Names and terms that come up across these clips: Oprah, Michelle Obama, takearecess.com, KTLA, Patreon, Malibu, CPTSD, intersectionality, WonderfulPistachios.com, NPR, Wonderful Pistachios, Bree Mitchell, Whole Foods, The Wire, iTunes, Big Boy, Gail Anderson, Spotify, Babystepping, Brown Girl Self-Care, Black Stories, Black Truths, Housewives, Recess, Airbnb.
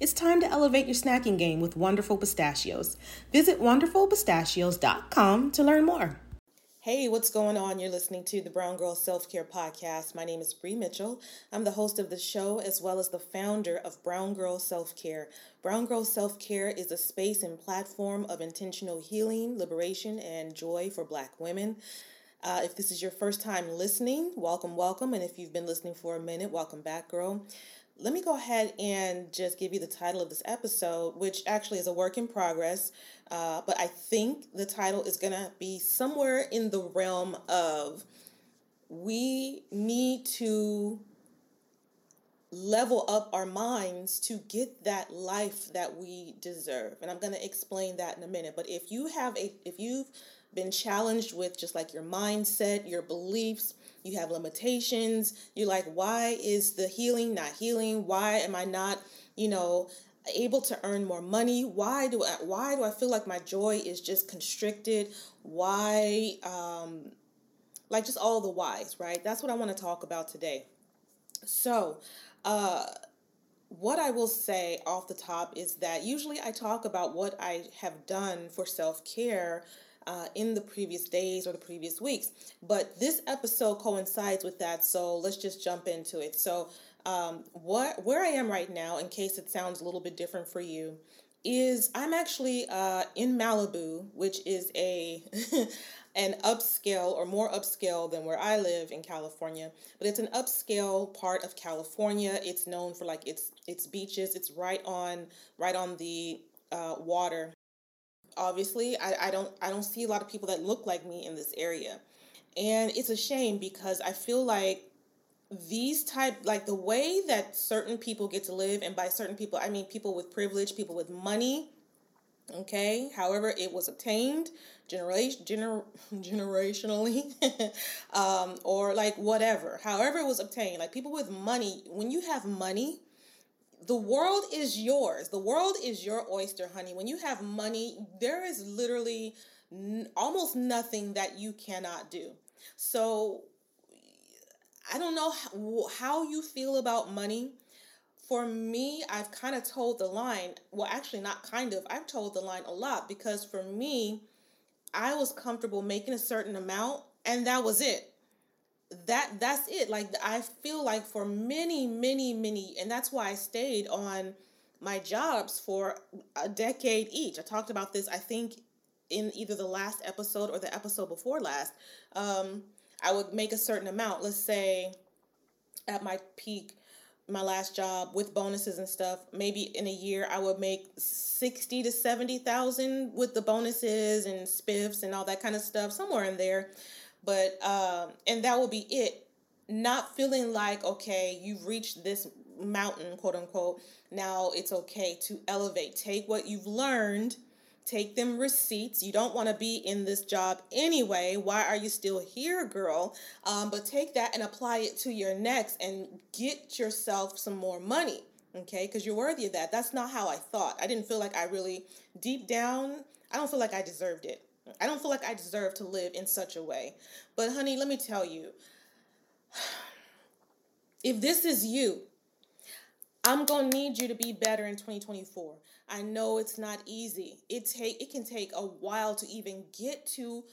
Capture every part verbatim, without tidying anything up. It's time to elevate your snacking game with Wonderful Pistachios. Visit wonderful pistachios dot com to learn more. Hey, what's going on? You're listening to the Brown Girl Self-Care Podcast. My name is Bree Mitchell. I'm the host of the show as well as the founder of Brown Girl Self-Care. Brown Girl Self-Care is a space and platform of intentional healing, liberation, and joy for Black women. Uh, if this is your first time listening, welcome, welcome. And if you've been listening for a minute, welcome back, girl. Let me go ahead and just give you the title of this episode, which actually is a work in progress, uh, but I think the title is going to be somewhere in the realm of we need to level up our minds to get that life that we deserve. And I'm going to explain that in a minute, but if you have a, if you've been challenged with just like your mindset, your beliefs, you have limitations, you're like, why is the healing not healing? Why am I not, you know, able to earn more money? Why do I, why do I feel like my joy is just constricted? Why, um, like just all the whys, right? That's what I want to talk about today. So, uh, what I will say off the top is that usually I talk about what I have done for self-care Uh, in the previous days or the previous weeks. But this episode coincides with that, so let's just jump into it. So um, what where I am right now, in case it sounds a little bit different for you, is I'm actually uh, in Malibu, which is a an upscale or more upscale than where I live in California. But it's an upscale part of California. It's known for like its its beaches. It's right on right on the uh, water. Obviously, I, I don't I don't see a lot of people that look like me in this area. And it's a shame because I feel like these type, like the way that certain people get to live, and by certain people, I mean people with privilege, people with money, okay, however it was obtained, generation, gener, generationally, um, or like whatever, however it was obtained, like people with money, when you have money, the world is yours. The world is your oyster, honey. When you have money, there is literally n- almost nothing that you cannot do. So I don't know how, how you feel about money. For me, I've kind of told the line. Well, actually not kind of. I've told the line a lot because for me, I was comfortable making a certain amount and that was it. That that's it. Like I feel like for many, many, many, and that's why I stayed on my jobs for a decade each. I talked about this, I think, in either the last episode or the episode before last. Um, I would make a certain amount. Let's say at my peak, my last job with bonuses and stuff, maybe in a year I would make sixty to seventy thousand with the bonuses and spiffs and all that kind of stuff, somewhere in there. But, um, and that will be it. Not feeling like, okay, you've reached this mountain, quote unquote. Now it's okay to elevate. Take what you've learned, take them receipts. You don't want to be in this job anyway. Why are you still here, girl? Um, but take that and apply it to your next and get yourself some more money. Okay. Cause you're worthy of that. That's not how I thought. I didn't feel like I really deep down. I don't feel like I deserved it. I don't feel like I deserve to live in such a way. But honey, let me tell you, if this is you, I'm going to need you to be better in twenty twenty-four. I know it's not easy. It take it can take a while to even get to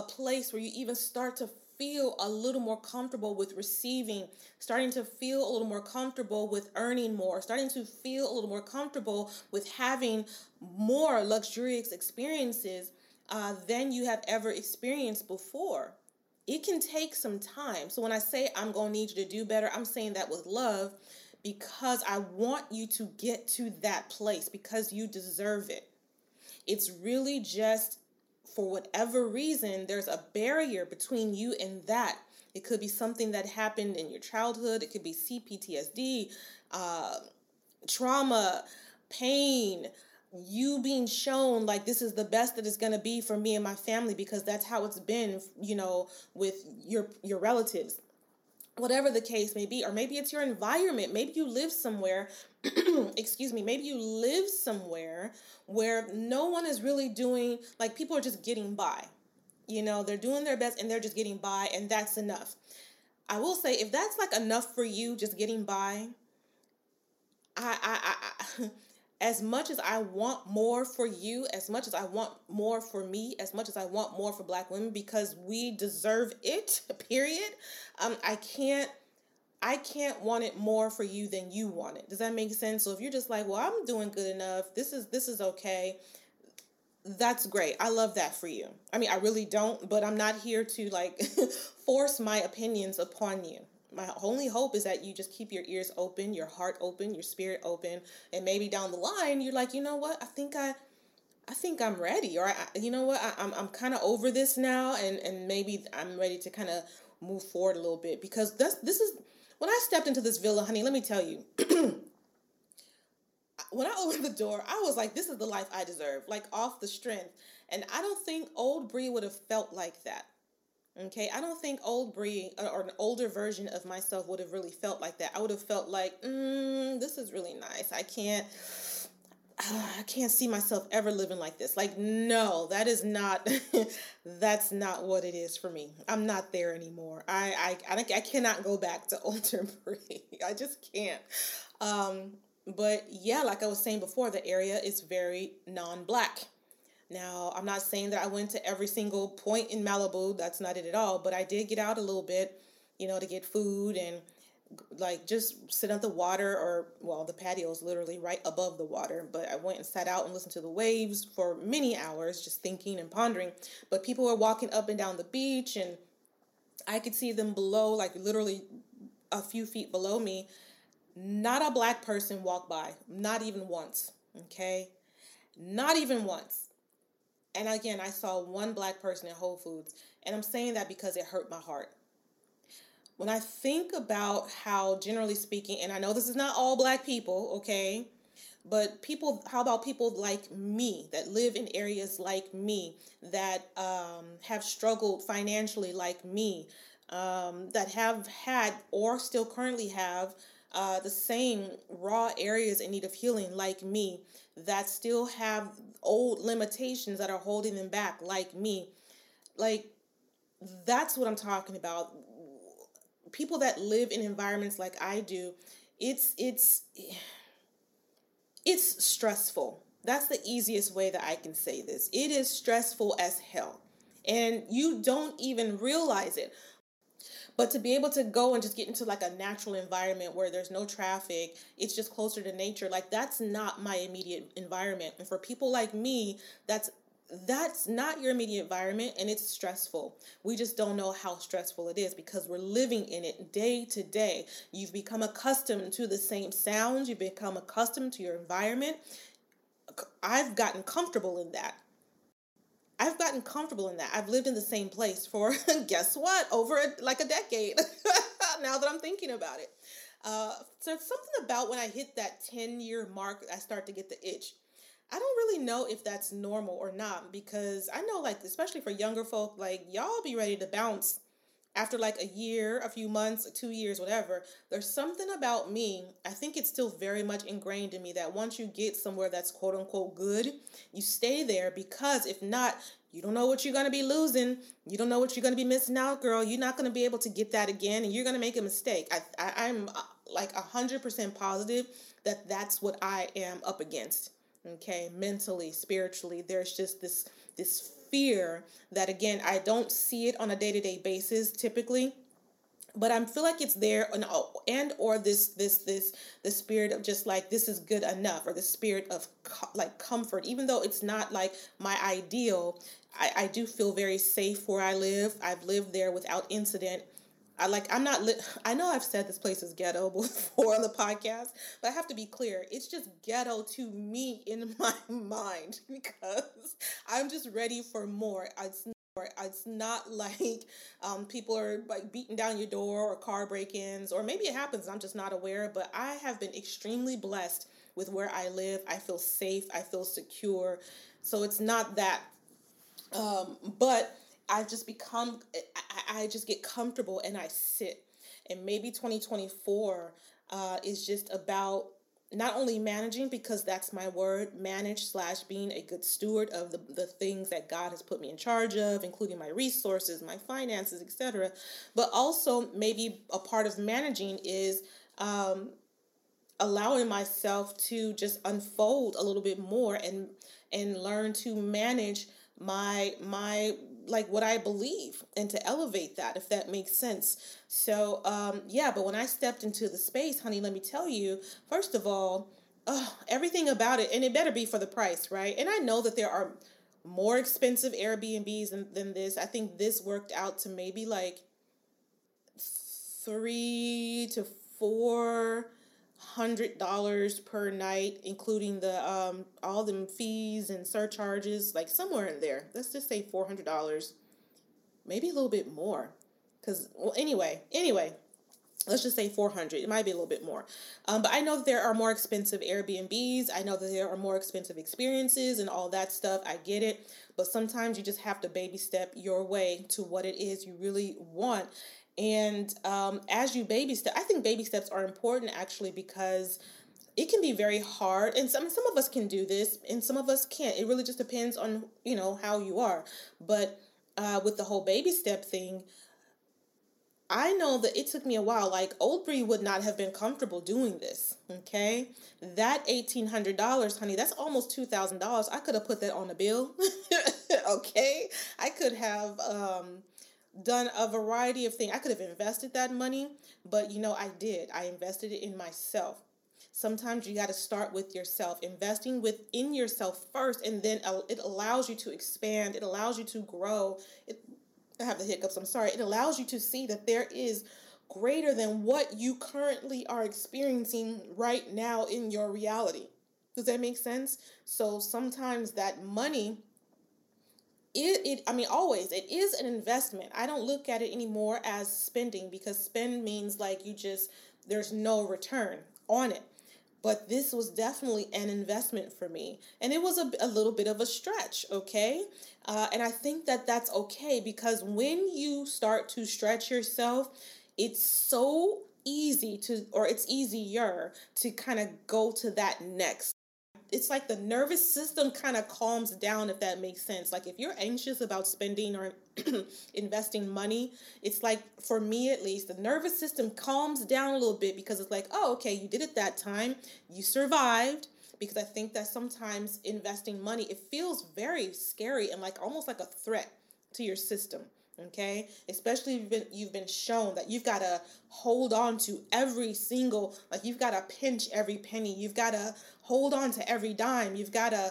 a place where you even start to feel a little more comfortable with receiving, starting to feel a little more comfortable with earning more, starting to feel a little more comfortable with having more luxurious experiences. uh, than you have ever experienced before. It can take some time. So when I say I'm going to need you to do better, I'm saying that with love, because I want you to get to that place because you deserve it. It's really just, for whatever reason, there's a barrier between you and that. It could be something that happened in your childhood. It could be C P T S D, uh, trauma, pain, you being shown like this is the best that it's going to be for me and my family because that's how it's been, you know, with your your relatives, whatever the case may be. Or maybe it's your environment. Maybe you live somewhere, excuse me, maybe you live somewhere where no one is really doing, like people are just getting by, you know, they're doing their best and they're just getting by and that's enough. I will say if that's like enough for you, just getting by, I, I, I, I as much as I want more for you, as much as I want more for me, as much as I want more for Black women, because we deserve it, period. Um, I can't, I can't want it more for you than you want it. Does that make sense? So if you're just like, well, I'm doing good enough. This is, this is okay. That's great. I love that for you. I mean, I really don't, but I'm not here to like force my opinions upon you. My only hope is that you just keep your ears open, your heart open, your spirit open, and maybe down the line you're like, you know what? I think I, I think I'm ready, or I, you know what? I, I'm I'm kind of over this now, and and maybe I'm ready to kind of move forward a little bit because that's this is when I stepped into this villa, honey. Let me tell you, when I opened the door, I was like, this is the life I deserve, like off the strength, and I don't think old Bree would have felt like that. Okay, I don't think old Bree or an older version of myself would have really felt like that. I would have felt like, mm, this is really nice. I can't, I can't see myself ever living like this. Like, no, that is not, that's not what it is for me. I'm not there anymore. I, I, I cannot go back to older Bree. I just can't. Um, but yeah, like I was saying before, the area is very non-Black. Now, I'm not saying that I went to every single point in Malibu. That's not it at all. But I did get out a little bit, you know, to get food and like just sit at the water or, well, the patio is literally right above the water. But I went and sat out and listened to the waves for many hours, just thinking and pondering. But people were walking up and down the beach and I could see them below, like literally a few feet below me. Not a Black person walked by, not even once. Okay, not even once. And again, I saw one Black person at Whole Foods. And I'm saying that because it hurt my heart. When I think about how, generally speaking, and I know this is not all Black people, okay? But people, how about people like me that live in areas like me, that um, have struggled financially like me, um, that have had or still currently have Uh, the same raw areas in need of healing like me, that still have old limitations that are holding them back like me. Like, that's what I'm talking about. People that live in environments like I do, it's it's it's stressful. That's the easiest way that I can say this. It is stressful as hell. And you don't even realize it. But to be able to go and just get into like a natural environment where there's no traffic, it's just closer to nature. Like, that's not my immediate environment. And for people like me, that's that's not your immediate environment. And it's stressful. We just don't know how stressful it is because we're living in it day to day. You've become accustomed to the same sounds. You've become accustomed to your environment. I've gotten comfortable in that. I've gotten comfortable in that. I've lived in the same place for, guess what, over a, like a decade now that I'm thinking about it. Uh, so something about when I hit that ten-year mark, I start to get the itch. I don't really know if that's normal or not because I know, like, especially for younger folk, like, y'all be ready to bounce after, like, a year, a few months, two years, whatever. There's something about me, I think it's still very much ingrained in me that once you get somewhere that's quote-unquote good, you stay there because if not, you don't know what you're going to be losing. You don't know what you're going to be missing out, girl. You're not going to be able to get that again, and you're going to make a mistake. I, I, I'm, like, one hundred percent positive that that's what I am up against, okay? Mentally, spiritually, there's just this this fear that, again, I don't see it on a day-to-day basis typically, But I feel like it's there, and, and or this this this the spirit of just like, this is good enough, or the spirit of co- like comfort, even though it's not like my ideal. I, I do feel very safe where I live. I've lived there without incident. I like I'm not. Li- I know I've said this place is ghetto before on the podcast, but I have to be clear. It's just ghetto to me in my mind because I'm just ready for more. It's not, it's not like um, people are like beating down your door or car break-ins, or maybe it happens. I'm just not aware. But I have been extremely blessed with where I live. I feel safe. I feel secure. So it's not that, um, but. I've just become, I, I just get comfortable and I sit. And maybe twenty twenty-four uh, is just about not only managing, because that's my word, manage slash being a good steward of the, the things that God has put me in charge of, including my resources, my finances, et cetera. But also maybe a part of managing is um, allowing myself to just unfold a little bit more and and learn to manage my my like what I believe and to elevate that, if that makes sense. So um yeah, but when I stepped into the space, honey, let me tell you, first of all, oh, everything about it, and it better be for the price, right? And I know that there are more expensive Airbnbs than, than this. I think this worked out to maybe like three to four hundred dollars per night, including the um all them fees and surcharges, like somewhere in there. Let's just say four hundred dollars, maybe a little bit more, because well anyway anyway let's just say four hundred. It might be a little bit more, um but I know that there are more expensive Airbnbs. I know that there are more expensive experiences and all that stuff. I get it, but sometimes you just have to baby step your way to what it is you really want. And um, as you baby step, I think baby steps are important, actually, because it can be very hard. And some some of us can do this and some of us can't. It really just depends on, you know, how you are. But uh, with the whole baby step thing, I know that it took me a while. Like, old Bree would not have been comfortable doing this, okay? That eighteen hundred dollars, honey, that's almost two thousand dollars. I could have put that on a bill, okay? I could have... Um, done a variety of things. I could have invested that money, but you know, I did. I invested it in myself. Sometimes you got to start with yourself, investing within yourself first, and then it allows you to expand. It allows you to grow. It, I have the hiccups. I'm sorry. It allows you to see that there is greater than what you currently are experiencing right now in your reality. Does that make sense? So sometimes that money It, it, I mean, always, it is an investment. I don't look at it anymore as spending, because spend means like you just, there's no return on it. But this was definitely an investment for me. And it was a, a little bit of a stretch, okay? Uh, and I think that that's okay, because when you start to stretch yourself, it's so easy to, or it's easier to kind of go to that next. It's like the nervous system kind of calms down, if that makes sense. Like, if you're anxious about spending or investing money, it's like, for me at least, the nervous system calms down a little bit, because it's like, oh, okay, you did it that time. You survived. Because I think that sometimes investing money, it feels very scary and like almost like a threat to your system. Okay, especially if you've been, you've been shown that you've got to hold on to every single, like you've got to pinch every penny. You've got to hold on to every dime. You've got to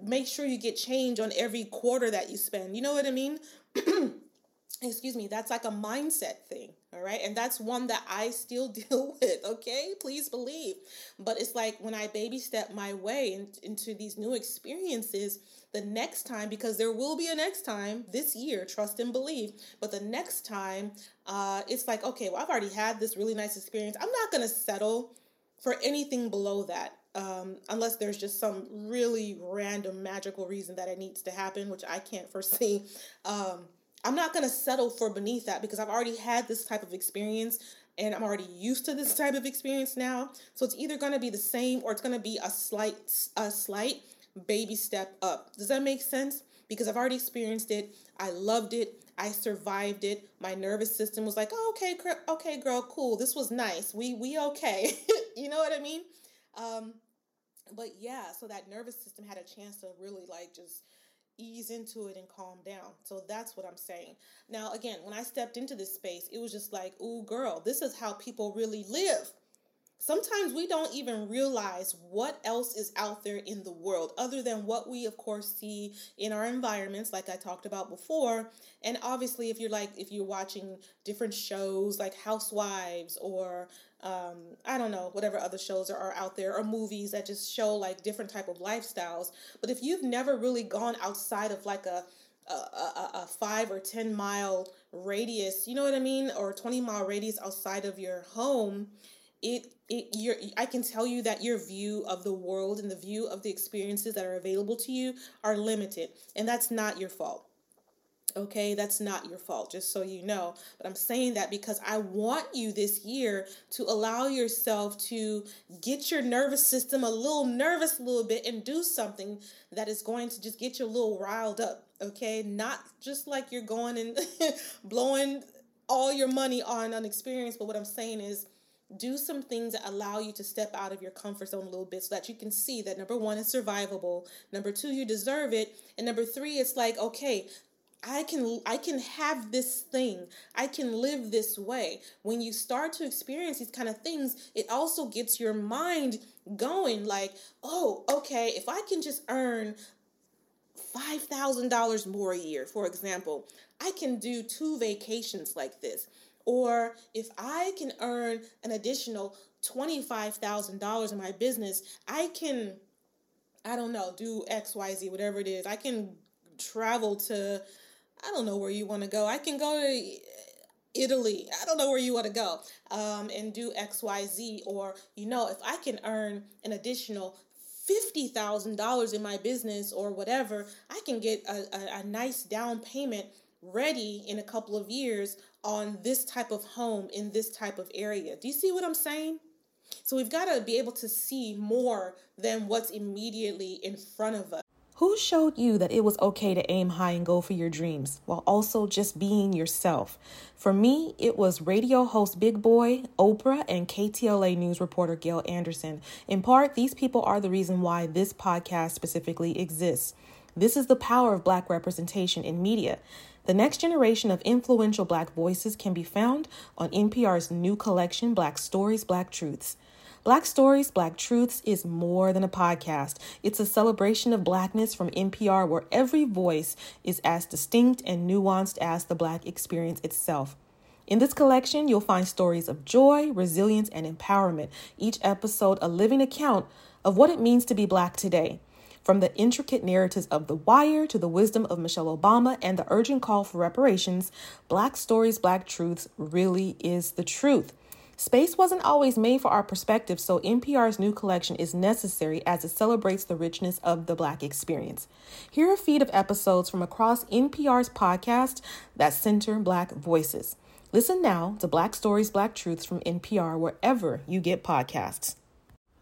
make sure you get change on every quarter that you spend. You know what I mean? Excuse me. That's like a mindset thing. All right. And that's one that I still deal with. Okay. Please believe. But it's like when I baby step my way in, into these new experiences, the next time, because there will be a next time this year, trust and believe. But the next time, uh, it's like, okay, well, I've already had this really nice experience. I'm not going to settle for anything below that, um, unless there's just some really random magical reason that it needs to happen, which I can't foresee. Um, I'm not going to settle for beneath that, because I've already had this type of experience and I'm already used to this type of experience now. So it's either going to be the same, or it's going to be a slight, a slight baby step up. Does that make sense? Because I've already experienced it. I loved it. I survived it. My nervous system was like, oh, okay, cr- okay, girl, cool. This was nice. We, we okay. You know what I mean? Um, but yeah, so that nervous system had a chance to really like just ease into it and calm down. So that's what I'm saying. Now, again, when I stepped into this space, it was just like, ooh, girl, this is how people really live. Sometimes we don't even realize what else is out there in the world other than what we, of course, see in our environments, like I talked about before. And obviously, if you're like, if you're watching different shows like Housewives or um, I don't know, whatever other shows are out there, or movies that just show like different type of lifestyles. But if you've never really gone outside of like a A, a, a five or ten mile radius, you know what I mean, or twenty mile radius outside of your home, it it you're I can tell you that your view of the world and the view of the experiences that are available to you are limited, and that's not your fault. Okay, that's not your fault, just so you know. But I'm saying that because I want you this year to allow yourself to get your nervous system a little nervous a little bit and do something that is going to just get you a little riled up, okay? Not just like you're going and blowing all your money on an experience, but what I'm saying is do some things that allow you to step out of your comfort zone a little bit so that you can see that, number one, it's survivable, number two, you deserve it, and number three, it's like, okay, I can I can have this thing. I can live this way. When you start to experience these kind of things, it also gets your mind going like, oh, okay, if I can just earn five thousand dollars more a year, for example, I can do two vacations like this. Or if I can earn an additional twenty-five thousand dollars in my business, I can, I don't know, do X, Y, Z, whatever it is. I can travel to... I don't know where you want to go. I can go to Italy. I don't know where you want to go um, and do X, Y, Z. Or, you know, if I can earn an additional fifty thousand dollars in my business or whatever, I can get a, a, a nice down payment ready in a couple of years on this type of home in this type of area. Do you see what I'm saying? So we've got to be able to see more than what's immediately in front of us. Who showed you that it was okay to aim high and go for your dreams while also just being yourself? For me, it was radio host Big Boy, Oprah, and K T L A news reporter Gail Anderson. In part, these people are the reason why this podcast specifically exists. This is the power of Black representation in media. The next generation of influential Black voices can be found on N P R's new collection, Black Stories, Black Truths. Black Stories, Black Truths is more than a podcast. It's a celebration of Blackness from N P R where every voice is as distinct and nuanced as the Black experience itself. In this collection, you'll find stories of joy, resilience, and empowerment. Each episode, a living account of what it means to be Black today. From the intricate narratives of The Wire to the wisdom of Michelle Obama and the urgent call for reparations, Black Stories, Black Truths really is the truth. Space wasn't always made for our perspective, so N P R's new collection is necessary as it celebrates the richness of the Black experience. Here are a feed of episodes from across N P R's podcast that center Black voices. Listen now to Black Stories, Black Truths from N P R wherever you get podcasts.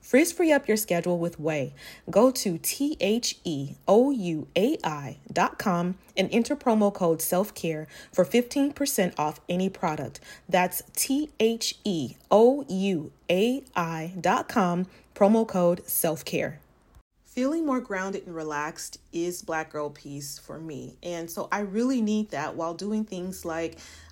Frizz free up your schedule with Way. Go to T H E O U A I dot com and enter promo code self-care for fifteen percent off any product. That's T H E O U A I dot com, promo code self-care. Feeling more grounded and relaxed is Black Girl Peace for me. And so I really need that while doing things like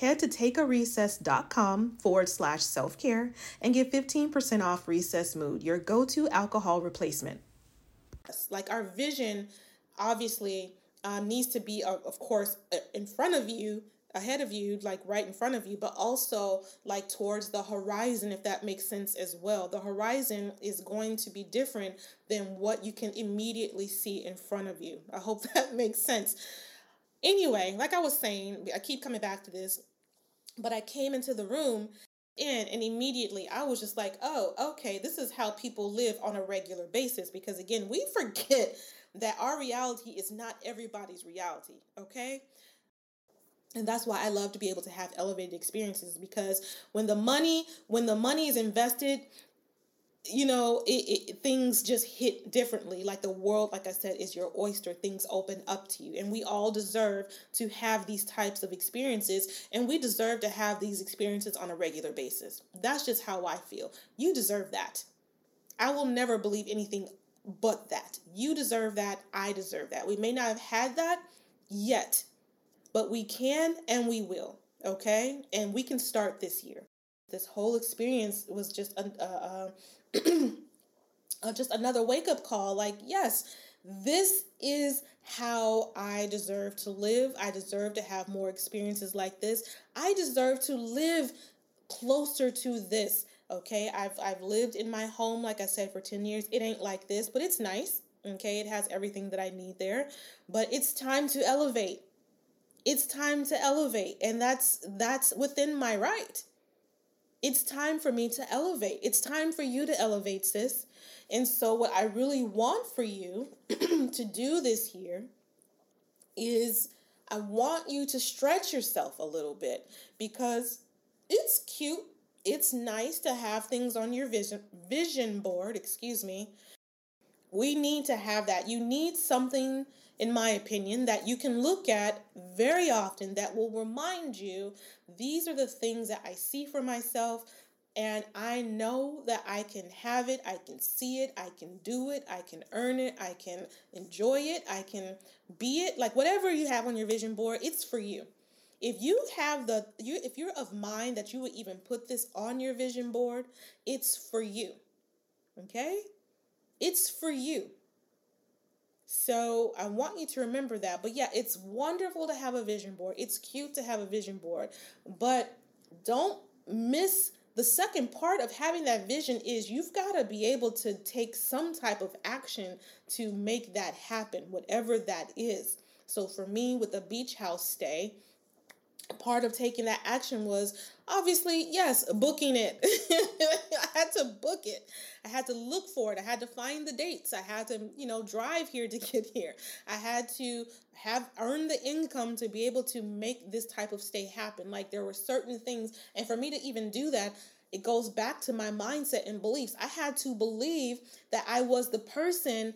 Head to takearecess.com forward slash self-care and get fifteen percent off Recess Mood, your go-to alcohol replacement. Like, our vision, obviously, uh, needs to be, of course, in front of you, ahead of you, like right in front of you, but also like towards the horizon, if that makes sense as well. The horizon is going to be different than what you can immediately see in front of you. I hope that makes sense. Anyway, like I was saying, I keep coming back to this, but I came into the room and, and immediately I was just like, oh, okay, this is how people live on a regular basis. Because again, we forget that our reality is not everybody's reality, okay? And that's why I love to be able to have elevated experiences, because when the money, when the money is invested, you know, it, it, things just hit differently. Like, the world, like I said, is your oyster. Things open up to you. And we all deserve to have these types of experiences. And we deserve to have these experiences on a regular basis. That's just how I feel. You deserve that. I will never believe anything but that. You deserve that. I deserve that. We may not have had that yet, but we can and we will. Okay? And we can start this year. This whole experience was just a, a, a just another wake-up call. Like, yes, this is how I deserve to live. I deserve to have more experiences like this. I deserve to live closer to this, okay? I've I've lived in my home, like I said, for ten years. It ain't like this, but it's nice, okay? It has everything that I need there. But it's time to elevate. It's time to elevate, and that's that's within my right. It's time for me to elevate. It's time for you to elevate, sis. And so what I really want for you to do this year is I want you to stretch yourself a little bit, because it's cute. It's nice to have things on your vision vision board, excuse me. We need to have that. You need something, in my opinion, that you can look at very often that will remind you, these are the things that I see for myself, and I know that I can have it, I can see it, I can do it, I can earn it, I can enjoy it, I can be it. Like, whatever you have on your vision board, it's for you. If you have the, you, if you're of mind that you would even put this on your vision board, it's for you, okay? It's for you. So I want you to remember that. But yeah, it's wonderful to have a vision board. It's cute to have a vision board. But don't miss the second part of having that vision, is you've got to be able to take some type of action to make that happen, whatever that is. So for me, with the beach house stay, part of taking that action was obviously, yes, booking it. I had to book it. I had to look for it. I had to find the dates. I had to, you know, drive here to get here. I had to have earned the income to be able to make this type of stay happen. Like, there were certain things. And for me to even do that, it goes back to my mindset and beliefs. I had to believe that I was the person,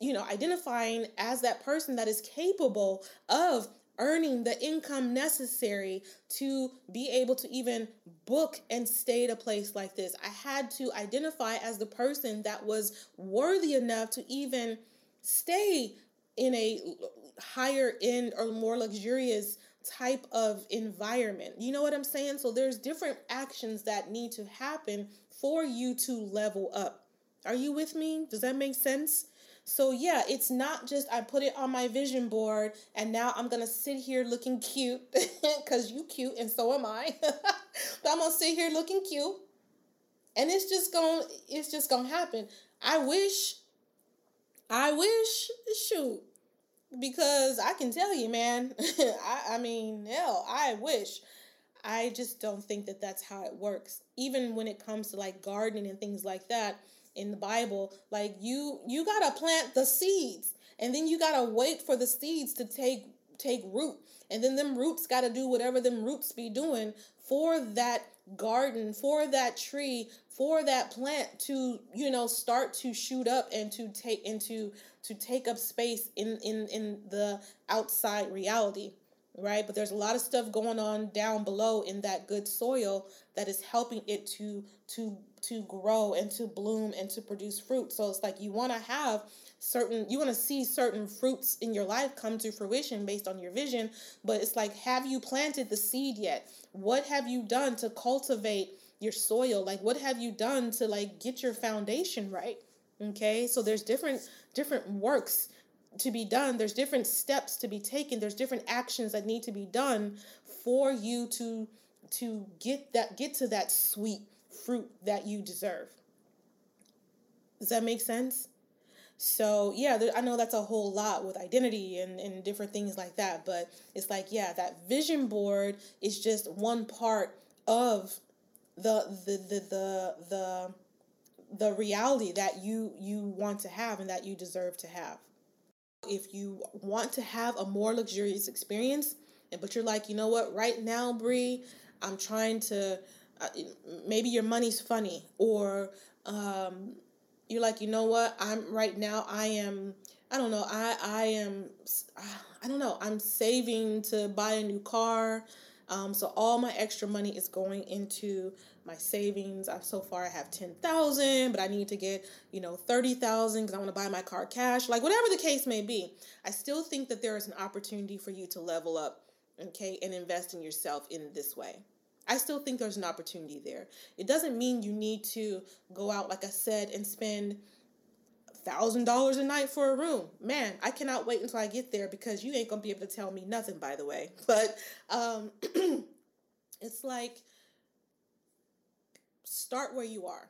you know, identifying as that person that is capable of earning the income necessary to be able to even book and stay at a place like this. I had to identify as the person that was worthy enough to even stay in a higher end or more luxurious type of environment. You know what I'm saying? So there's different actions that need to happen for you to level up. Are you with me? Does that make sense? So yeah, it's not just I put it on my vision board and now I'm going to sit here looking cute because you cute and so am I. But I'm going to sit here looking cute and it's just going it's just going to happen. I wish, I wish, shoot, because I can tell you, man, I, I mean, hell, I wish. I just don't think that that's how it works. Even when it comes to like gardening and things like that in the Bible, like you, you got to plant the seeds and then you got to wait for the seeds to take, take root. And then them roots got to do whatever them roots be doing for that garden, for that tree, for that plant to, you know, start to shoot up and to take into, to take up space in, in, in the outside reality. Right? But there's a lot of stuff going on down below in that good soil that is helping it to, to, to grow and to bloom and to produce fruit. So it's like, you want to have certain, you want to see certain fruits in your life come to fruition based on your vision, but it's like, have you planted the seed yet? What have you done to cultivate your soil? Like, what have you done to like get your foundation right? Okay. So there's different, different works to be done. There's different steps to be taken. There's different actions that need to be done for you to, to get that, get to that sweet fruit that you deserve. Does that make sense? So yeah, there, I know that's a whole lot with identity and, and different things like that, but it's like, yeah, that vision board is just one part of the, the, the, the, the, the reality that you, you want to have and that you deserve to have. If you want to have a more luxurious experience, and but you're like, you know what, right now, Bree, I'm trying to, uh, maybe your money's funny, or um, you're like, you know what, I'm right now, I am, I don't know, I, I am, I don't know, I'm saving to buy a new car, um, so all my extra money is going into my savings. I've so far I have ten thousand, but I need to get, you know, thirty thousand because I want to buy my car cash. Like whatever the case may be, I still think that there is an opportunity for you to level up, okay, and invest in yourself in this way. I still think there's an opportunity there. It doesn't mean you need to go out, like I said, and spend one thousand dollars a night for a room. Man, I cannot wait until I get there because you ain't going to be able to tell me nothing, by the way. But um, it's like, start where you are.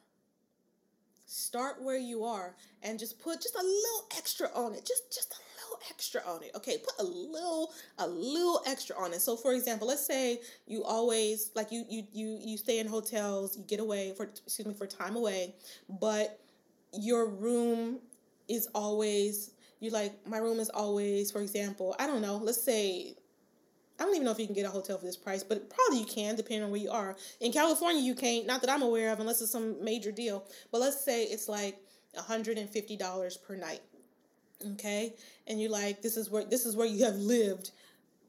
Start where you are and just put just a little extra on it. Just just a little extra on it. Okay, put a little a little extra on it. So for example, let's say you always like you you you you stay in hotels, you get away for excuse me for time away, but your room is always you like my room is always, for example, I don't know, let's say I don't even know if you can get a hotel for this price, but probably you can depending on where you are. In California, you can't, not that I'm aware of, unless it's some major deal. But let's say it's like one hundred fifty dollars per night, okay? And you're like, this is where this is where you have lived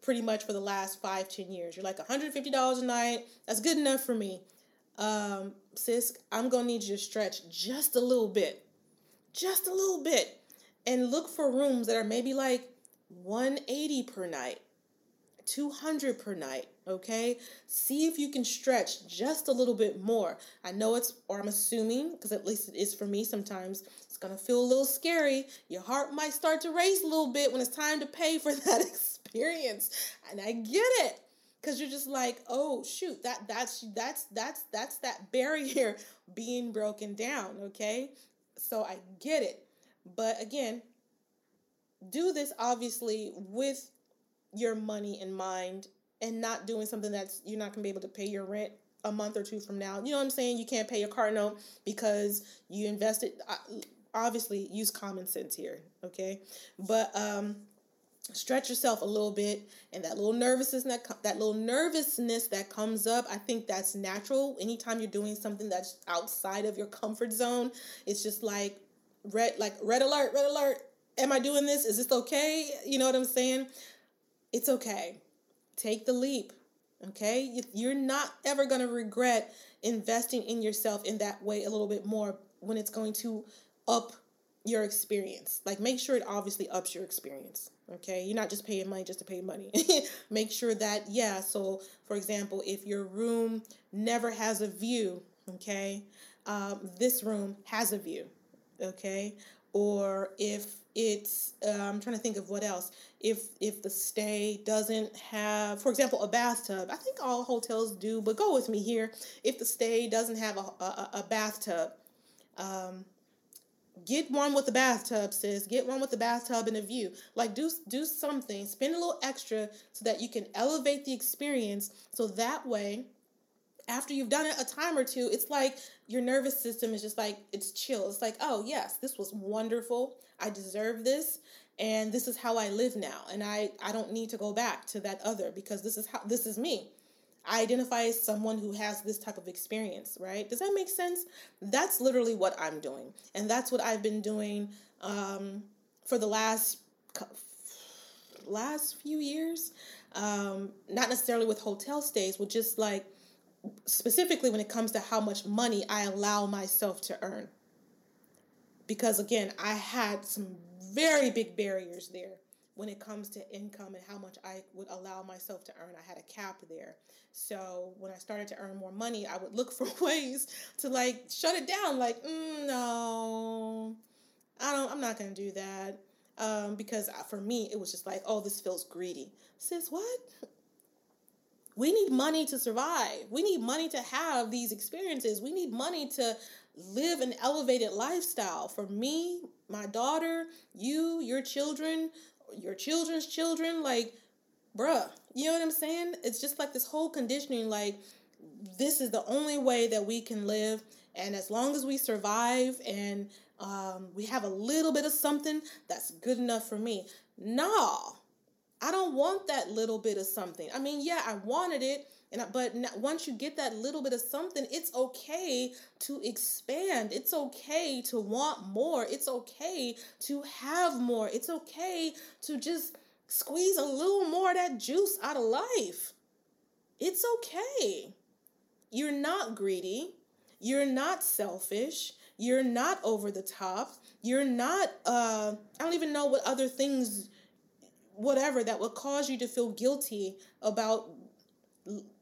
pretty much for the last five, ten years. You're like, one hundred fifty dollars a night, that's good enough for me. Um, sis, I'm going to need you to stretch just a little bit, just a little bit, and look for rooms that are maybe like one hundred eighty per night. two hundred per night, okay? See if you can stretch just a little bit more. I know it's, or I'm assuming, because at least it is for me sometimes, it's going to feel a little scary. Your heart might start to race a little bit when it's time to pay for that experience. And I get it, because you're just like, oh, shoot, that that's, that's, that's, that's that barrier being broken down, okay? So I get it. But again, do this obviously with your money in mind and not doing something that's you're not gonna be able to pay your rent a month or two from now. You know what I'm saying? You can't pay your car note because you invested. Obviously, use common sense here, okay? But um, stretch yourself a little bit, and that little nervousness that that little nervousness that comes up, I think that's natural. Anytime you're doing something that's outside of your comfort zone, it's just like red, like red alert, red alert. Am I doing this? Is this okay? You know what I'm saying? It's okay. Take the leap, okay? You're not ever going to regret investing in yourself in that way a little bit more when it's going to up your experience. Like, make sure it obviously ups your experience, okay? You're not just paying money just to pay money. Make sure that, yeah, so, for example, if your room never has a view, okay, um, this room has a view, okay? or if it's, uh, I'm trying to think of what else, if if the stay doesn't have, for example, a bathtub. I think all hotels do, but go with me here. If the stay doesn't have a, a, a bathtub, um, get one with a bathtub, sis. Get one with a bathtub and a view. Like, do, do something. Spend a little extra so that you can elevate the experience, so that way, after you've done it a time or two, it's like your nervous system is just like, it's chill. It's like, oh, yes, this was wonderful. I deserve this. And this is how I live now. And I, I don't need to go back to that other, because this is how, this is me. I identify as someone who has this type of experience, right? Does that make sense? That's literally what I'm doing. And that's what I've been doing um, for the last last few years. Um, not necessarily with hotel stays, but just like, specifically when it comes to how much money I allow myself to earn. Because again, I had some very big barriers there when it comes to income and how much I would allow myself to earn. I had a cap there. So when I started to earn more money, I would look for ways to like shut it down. Like, mm, no, I don't, I'm not going to do that. Um, because for me, it was just like, oh, this feels greedy. Sis, what? We need money to survive. We need money to have these experiences. We need money to live an elevated lifestyle. For me, my daughter, you, your children, your children's children, like, bruh, you know what I'm saying? It's just like this whole conditioning, like, this is the only way that we can live. And as long as we survive and um, we have a little bit of something, that's good enough for me. No. I don't want that little bit of something. I mean, yeah, I wanted it, and I, but not, once you get that little bit of something, it's okay to expand. It's okay to want more. It's okay to have more. It's okay to just squeeze a little more of that juice out of life. It's okay. You're not greedy. You're not selfish. You're not over the top. You're not, uh, I don't even know what other things, whatever that will cause you to feel guilty about,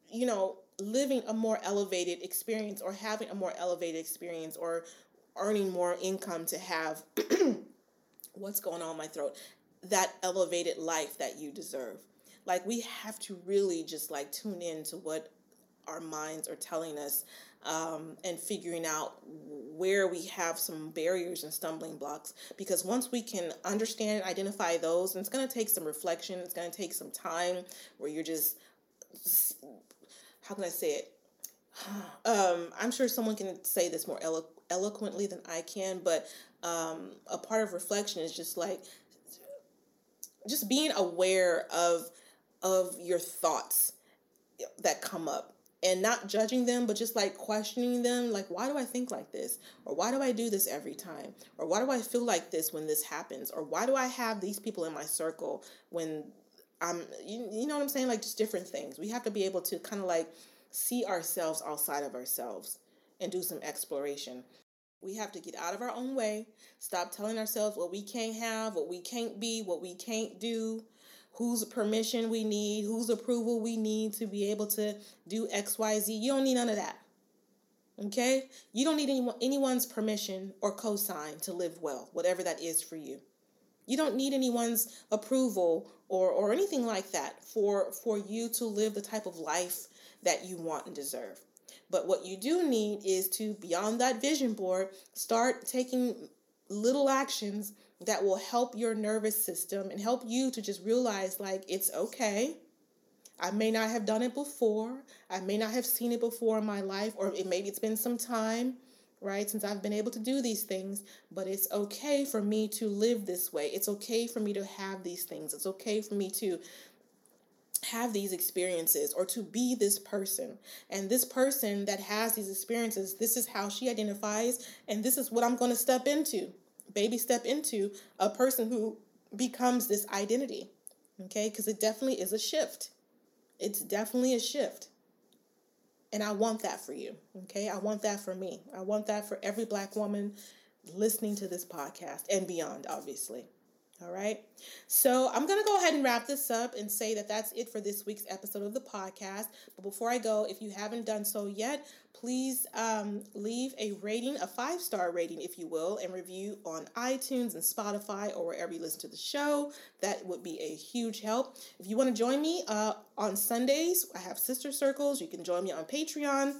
you know, living a more elevated experience or having a more elevated experience or earning more income to have what's going on in my throat, that elevated life that you deserve. Like, we have to really just like tune in to what our minds are telling us, um, and figuring out where we have some barriers and stumbling blocks, because once we can understand and identify those, and it's going to take some reflection, it's going to take some time where you're just, how can I say it? Um, I'm sure someone can say this more elo- eloquently than I can, but um, a part of reflection is just like, just being aware of, of your thoughts that come up. And not judging them, but just like questioning them. Like, why do I think like this? Or why do I do this every time? Or why do I feel like this when this happens? Or why do I have these people in my circle when I'm, you, you know what I'm saying? Like, just different things. We have to be able to kind of like see ourselves outside of ourselves and do some exploration. We have to get out of our own way. Stop telling ourselves what we can't have, what we can't be, what we can't do. Whose permission we need, whose approval we need to be able to do X, Y, Z. You don't need none of that, okay? You don't need anyone, anyone's permission or cosign to live well, whatever that is for you. You don't need anyone's approval or or anything like that for, for you to live the type of life that you want and deserve. But what you do need is to, beyond that vision board, start taking little actions that will help your nervous system and help you to just realize, like, it's okay. I may not have done it before. I may not have seen it before in my life, or it maybe it's been some time, right, since I've been able to do these things, but it's okay for me to live this way. It's okay for me to have these things. It's okay for me to have these experiences or to be this person. And this person that has these experiences, this is how she identifies, and this is what I'm going to step into. Baby step into a person who becomes this identity, okay? Because it definitely is a shift. It's definitely a shift. And I want that for you, okay? I want that for me. I want that for every Black woman listening to this podcast and beyond, obviously, All right. So I'm going to go ahead and wrap this up and say that that's it for this week's episode of the podcast. But before I go, if you haven't done so yet, please um, leave a rating, a five-star rating, if you will, and review on iTunes and Spotify or wherever you listen to the show. That would be a huge help. If you want to join me uh, on Sundays, I have Sister Circles. You can join me on Patreon.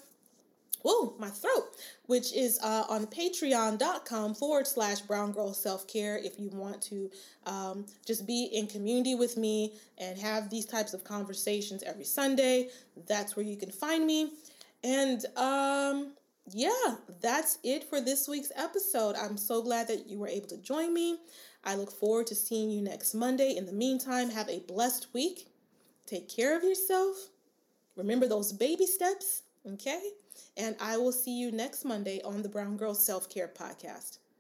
Whoa, my throat, which is uh, on patreon.com forward slash Brown Girl Self-Care if you want to um, just be in community with me and have these types of conversations every Sunday. That's where you can find me. And um, yeah, that's it for this week's episode. I'm so glad that you were able to join me. I look forward to seeing you next Monday. In the meantime, have a blessed week. Take care of yourself. Remember those baby steps, okay? And I will see you next Monday on the Brown Girl Self-Care Podcast.